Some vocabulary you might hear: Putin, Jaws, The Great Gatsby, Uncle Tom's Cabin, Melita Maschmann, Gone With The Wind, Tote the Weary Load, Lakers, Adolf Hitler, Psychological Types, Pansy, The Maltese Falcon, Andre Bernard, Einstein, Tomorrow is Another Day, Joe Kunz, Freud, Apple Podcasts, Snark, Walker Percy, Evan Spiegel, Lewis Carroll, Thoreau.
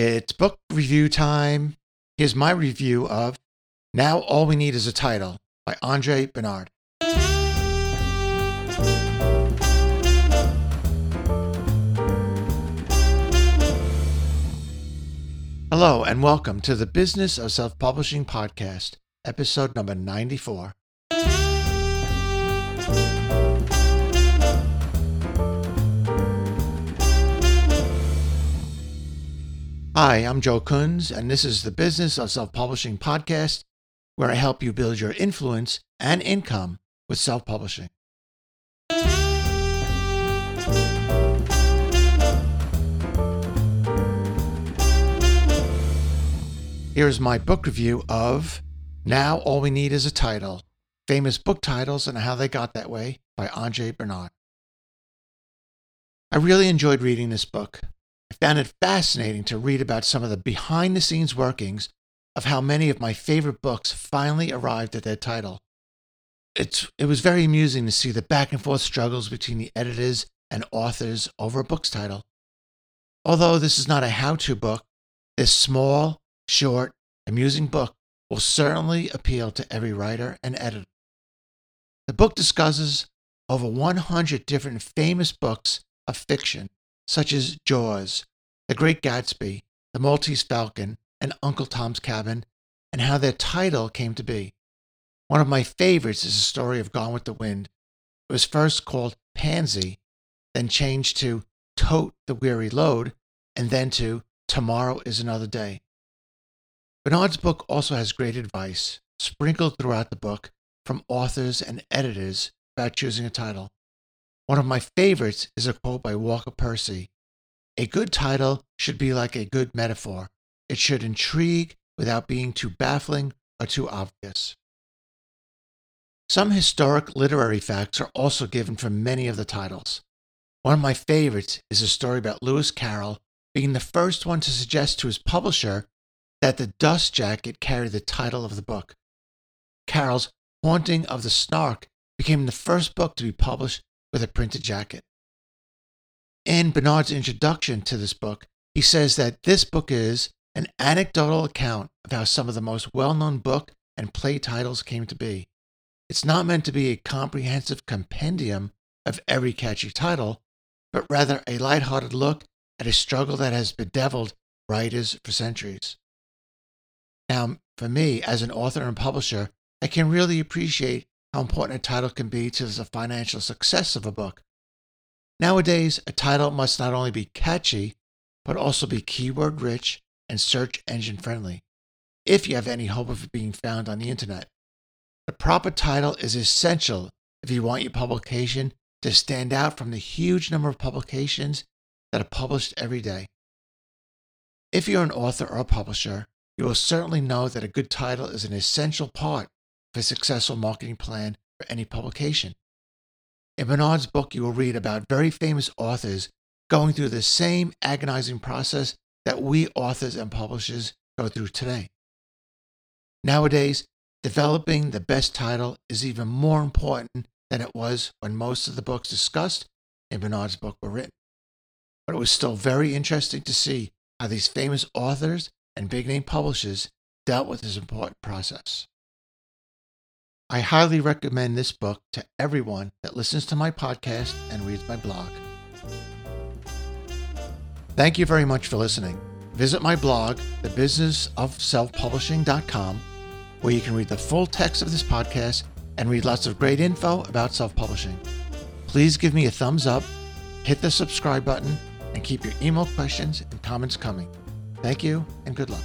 It's book review time. Here's my review of Now All We Need Is a Title by Andre Bernard. Hello and welcome to the Business of Self-Publishing podcast, episode number 94. Hi, I'm Joe Kunz, and this is the Business of Self-Publishing podcast, where I help you build your influence and income with self-publishing. Here's my book review of Now All We Need Is a Title, Famous Book Titles and How They Got That Way by Andre Bernard. I really enjoyed reading this book. I found it fascinating to read about some of the behind-the-scenes workings of how many of my favorite books finally arrived at their title. It was very amusing to see the back-and-forth struggles between the editors and authors over a book's title. Although this is not a how-to book, this small, short, amusing book will certainly appeal to every writer and editor. The book discusses over 100 different famous books of fiction, such as Jaws, The Great Gatsby, The Maltese Falcon, and Uncle Tom's Cabin, and how their title came to be. One of my favorites is the story of Gone With The Wind. It was first called Pansy, then changed to Tote the Weary Load, and then to Tomorrow is Another Day. Bernard's book also has great advice, sprinkled throughout the book, from authors and editors about choosing a title. One of my favorites is a quote by Walker Percy. A good title should be like a good metaphor. It should intrigue without being too baffling or too obvious. Some historic literary facts are also given from many of the titles. One of my favorites is a story about Lewis Carroll being the first one to suggest to his publisher that the dust jacket carried the title of the book. Carroll's Haunting of the Snark became the first book to be published with a printed jacket. In Bernard's introduction to this book, he says that this book is an anecdotal account of how some of the most well-known book and play titles came to be. It's not meant to be a comprehensive compendium of every catchy title, but rather a lighthearted look at a struggle that has bedeviled writers for centuries. Now, for me, as an author and publisher, I can really appreciate how important a title can be to the financial success of a book. Nowadays, a title must not only be catchy, but also be keyword-rich and search engine-friendly, if you have any hope of it being found on the internet. The proper title is essential if you want your publication to stand out from the huge number of publications that are published every day. If you're an author or a publisher, you will certainly know that a good title is an essential part a successful marketing plan for any publication. In Bernard's book, you will read about very famous authors going through the same agonizing process that we authors and publishers go through today. Nowadays, developing the best title is even more important than it was when most of the books discussed in Bernard's book were written. But it was still very interesting to see how these famous authors and big-name publishers dealt with this important process. I highly recommend this book to everyone that listens to my podcast and reads my blog. Thank you very much for listening. Visit my blog, thebusinessofselfpublishing.com, where you can read the full text of this podcast and read lots of great info about self-publishing. Please give me a thumbs up, hit the subscribe button, and keep your email questions and comments coming. Thank you and good luck.